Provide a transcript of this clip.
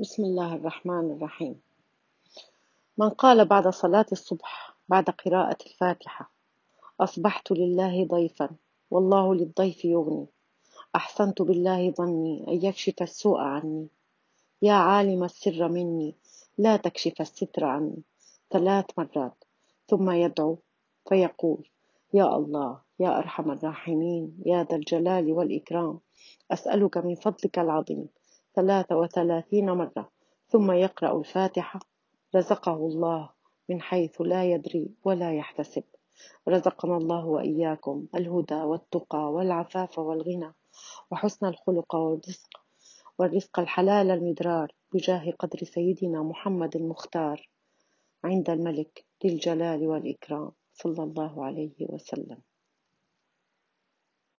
بسم الله الرحمن الرحيم. من قال بعد صلاة الصبح بعد قراءة الفاتحة أصبحت لله ضيفا والله للضيف يغني، أحسنت بالله ظني أن يكشف السوء عني، يا عالم السر مني لا تكشف الستر عني 3 مرات، ثم يدعو فيقول: يا الله يا أرحم الراحمين يا ذا الجلال والإكرام أسألك من فضلك العظيم 33 مرة، ثم يقرأ الفاتحة. رزقه الله من حيث لا يدري ولا يحتسب. رزقنا الله وإياكم الهدى والتقى والعفاف والغنى وحسن الخلق والرزق الحلال المدرار بجاه قدر سيدنا محمد المختار عند الملك ذي الجلال والإكرام صلى الله عليه وسلم.